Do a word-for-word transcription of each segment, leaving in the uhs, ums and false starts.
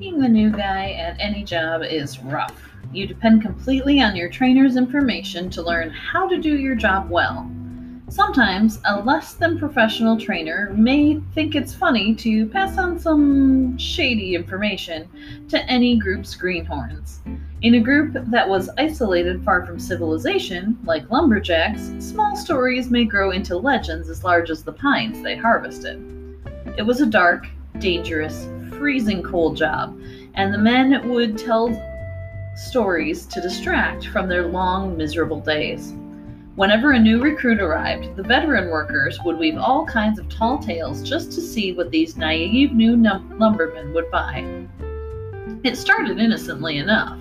Being the new guy at any job is rough. You depend completely on your trainer's information to learn how to do your job well. Sometimes a less than professional trainer may think it's funny to pass on some shady information to any group's greenhorns. In a group that was isolated far from civilization, like lumberjacks, small stories may grow into legends as large as the pines they harvested. It was a dark, dangerous, freezing cold job, and the men would tell stories to distract from their long, miserable days. Whenever a new recruit arrived, the veteran workers would weave all kinds of tall tales just to see what these naive new num- lumbermen would buy. It started innocently enough.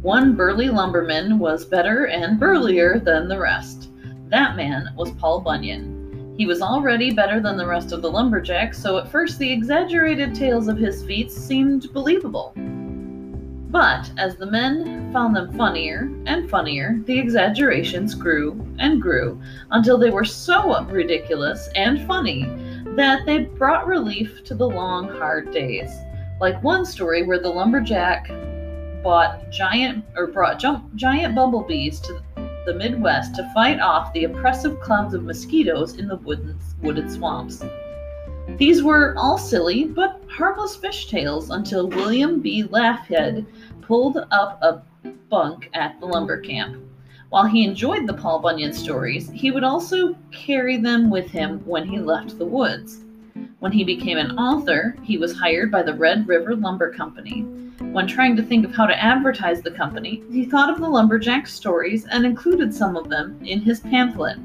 One burly lumberman was better and burlier than the rest. That man was Paul Bunyan. He was already better than the rest of the lumberjacks, so at first the exaggerated tales of his feats seemed believable. But as the men found them funnier and funnier, the exaggerations grew and grew until they were so ridiculous and funny that they brought relief to the long, hard days. Like one story where the lumberjack bought giant or brought jump, giant bumblebees to the Midwest to fight off the oppressive clouds of mosquitoes in the wooden, wooded swamps. These were all silly but harmless fish tales until William B. Laughead pulled up a bunk at the lumber camp. While he enjoyed the Paul Bunyan stories, he would also carry them with him when he left the woods. When he became an author, he was hired by the Red River Lumber Company. When trying to think of how to advertise the company, he thought of the lumberjack stories and included some of them in his pamphlet.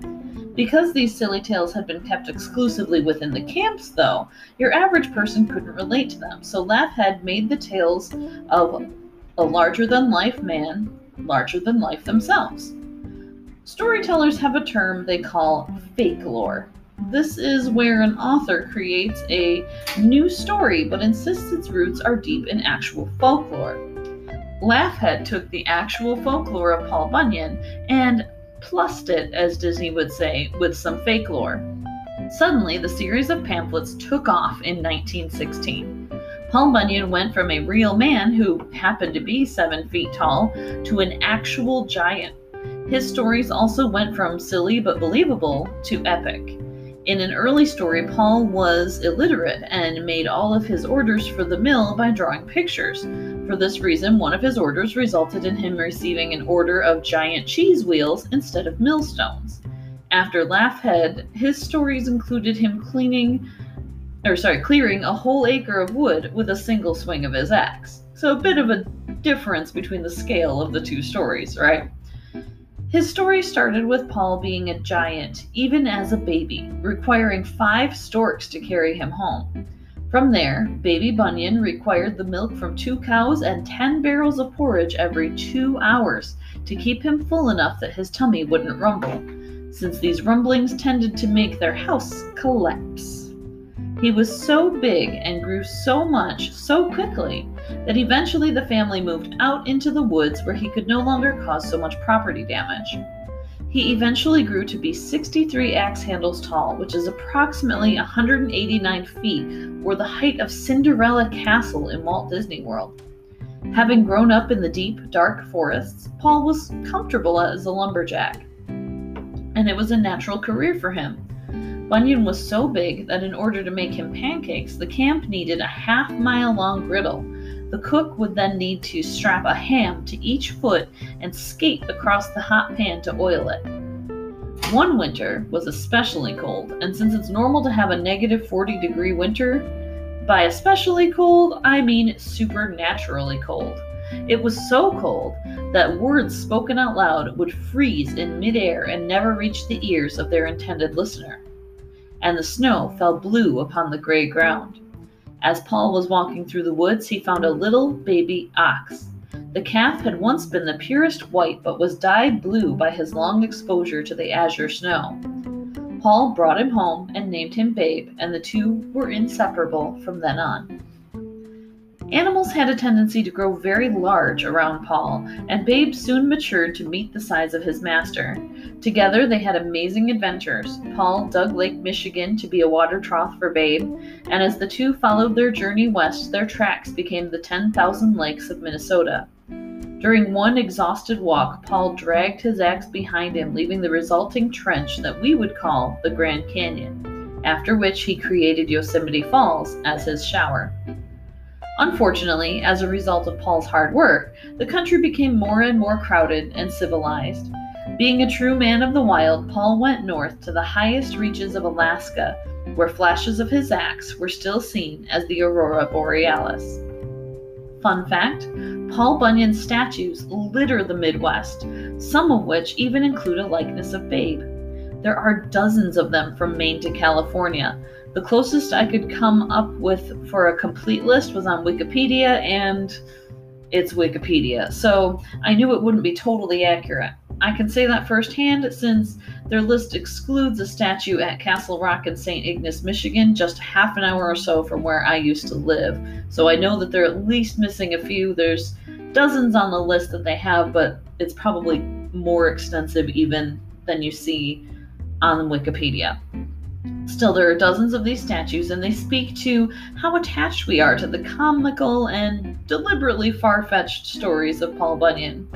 Because these silly tales had been kept exclusively within the camps, though, your average person couldn't relate to them, so Laughead made the tales of a larger-than-life man larger than life themselves. Storytellers have a term they call fake lore. This is where an author creates a new story but insists its roots are deep in actual folklore. Laughead took the actual folklore of Paul Bunyan and plussed it, as Disney would say, with some fake lore. Suddenly, the series of pamphlets took off in nineteen sixteen. Paul Bunyan went from a real man who happened to be seven feet tall to an actual giant. His stories also went from silly but believable to epic. In an early story, Paul was illiterate and made all of his orders for the mill by drawing pictures. For this reason, one of his orders resulted in him receiving an order of giant cheese wheels instead of millstones. After Laughead, his stories included him cleaning, or sorry, clearing a whole acre of wood with a single swing of his axe. So a bit of a difference between the scale of the two stories, right? His story started with Paul being a giant, even as a baby, requiring five storks to carry him home. From there, Baby Bunyan required the milk from two cows and ten barrels of porridge every two hours to keep him full enough that his tummy wouldn't rumble, since these rumblings tended to make their house collapse. He was so big and grew so much so quickly that eventually the family moved out into the woods where he could no longer cause so much property damage. He eventually grew to be sixty-three axe handles tall, which is approximately one hundred eighty-nine feet, or the height of Cinderella Castle in Walt Disney World. Having grown up in the deep, dark forests, Paul was comfortable as a lumberjack, and it was a natural career for him. Bunyan was so big that in order to make him pancakes, the camp needed a half-mile-long griddle. The cook would then need to strap a ham to each foot and skate across the hot pan to oil it. One winter was especially cold, and since it's normal to have a negative forty degree winter, by especially cold, I mean supernaturally cold. It was so cold that words spoken out loud would freeze in midair and never reach the ears of their intended listener. And the snow fell blue upon the gray ground. As Paul was walking through the woods, he found a little baby ox. The calf had once been the purest white, but was dyed blue by his long exposure to the azure snow. Paul brought him home and named him Babe, and the two were inseparable from then on. Animals had a tendency to grow very large around Paul, and Babe soon matured to meet the size of his master. Together, they had amazing adventures. Paul dug Lake Michigan to be a water trough for Babe, and as the two followed their journey west, their tracks became the ten thousand lakes of Minnesota. During one exhausted walk, Paul dragged his axe behind him, leaving the resulting trench that we would call the Grand Canyon, after which he created Yosemite Falls as his shower. Unfortunately, as a result of Paul's hard work, the country became more and more crowded and civilized. Being a true man of the wild, Paul went north to the highest reaches of Alaska, where flashes of his axe were still seen as the Aurora Borealis. Fun fact, Paul Bunyan's statues litter the Midwest, some of which even include a likeness of Babe. There are dozens of them from Maine to California. The closest I could come up with for a complete list was on Wikipedia, and it's Wikipedia, so I knew it wouldn't be totally accurate. I can say that firsthand since their list excludes a statue at Castle Rock in Saint Ignace, Michigan, just half an hour or so from where I used to live. So I know that they're at least missing a few. There's dozens on the list that they have, but it's probably more extensive even than you see on Wikipedia. Still, there are dozens of these statues, and they speak to how attached we are to the comical and deliberately far-fetched stories of Paul Bunyan.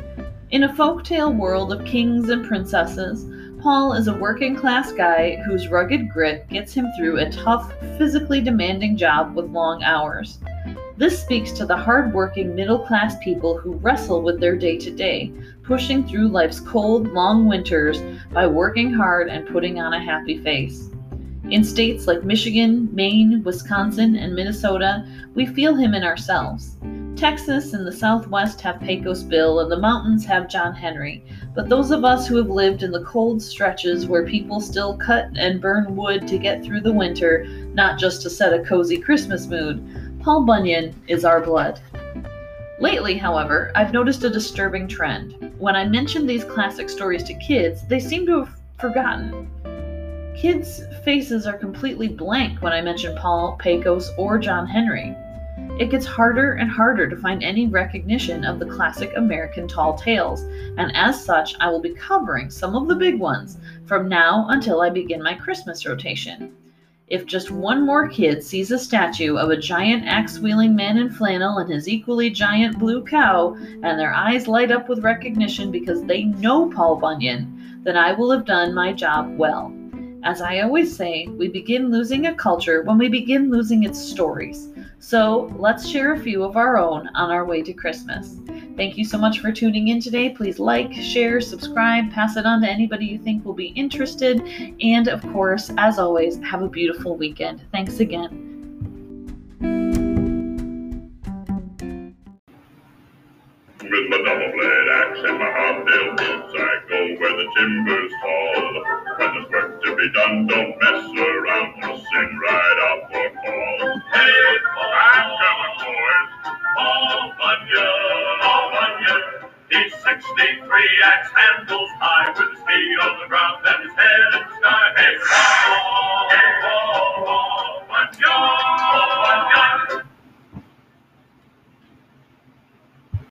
In a folktale world of kings and princesses, Paul is a working-class guy whose rugged grit gets him through a tough, physically demanding job with long hours. This speaks to the hard-working middle-class people who wrestle with their day-to-day, pushing through life's cold, long winters by working hard and putting on a happy face. In states like Michigan, Maine, Wisconsin, and Minnesota, we feel him in ourselves. Texas and the Southwest have Pecos Bill, and the mountains have John Henry, but those of us who have lived in the cold stretches where people still cut and burn wood to get through the winter, not just to set a cozy Christmas mood, Paul Bunyan is our blood. Lately, however, I've noticed a disturbing trend. When I mention these classic stories to kids, they seem to have forgotten. Kids' faces are completely blank when I mention Paul, Pecos, or John Henry. It gets harder and harder to find any recognition of the classic American tall tales, and as such, I will be covering some of the big ones from now until I begin my Christmas rotation. If just one more kid sees a statue of a giant axe-wielding man in flannel and his equally giant blue cow, and their eyes light up with recognition because they know Paul Bunyan, then I will have done my job well. As I always say, we begin losing a culture when we begin losing its stories. So let's share a few of our own on our way to Christmas. Thank you so much for tuning in today. Please like, share, subscribe, pass it on to anybody you think will be interested. And of course, as always, have a beautiful weekend. Thanks again. With my double-bladed axe and my hobnail boots, I go where the timbers fall. When there's work to be done, don't mess around, just sing right out for Paul. Hey, Paul, I'm coming, boys. Paul Bunyan, Paul Bunyan. He's sixty-three, axe handles high, with his knee on the ground.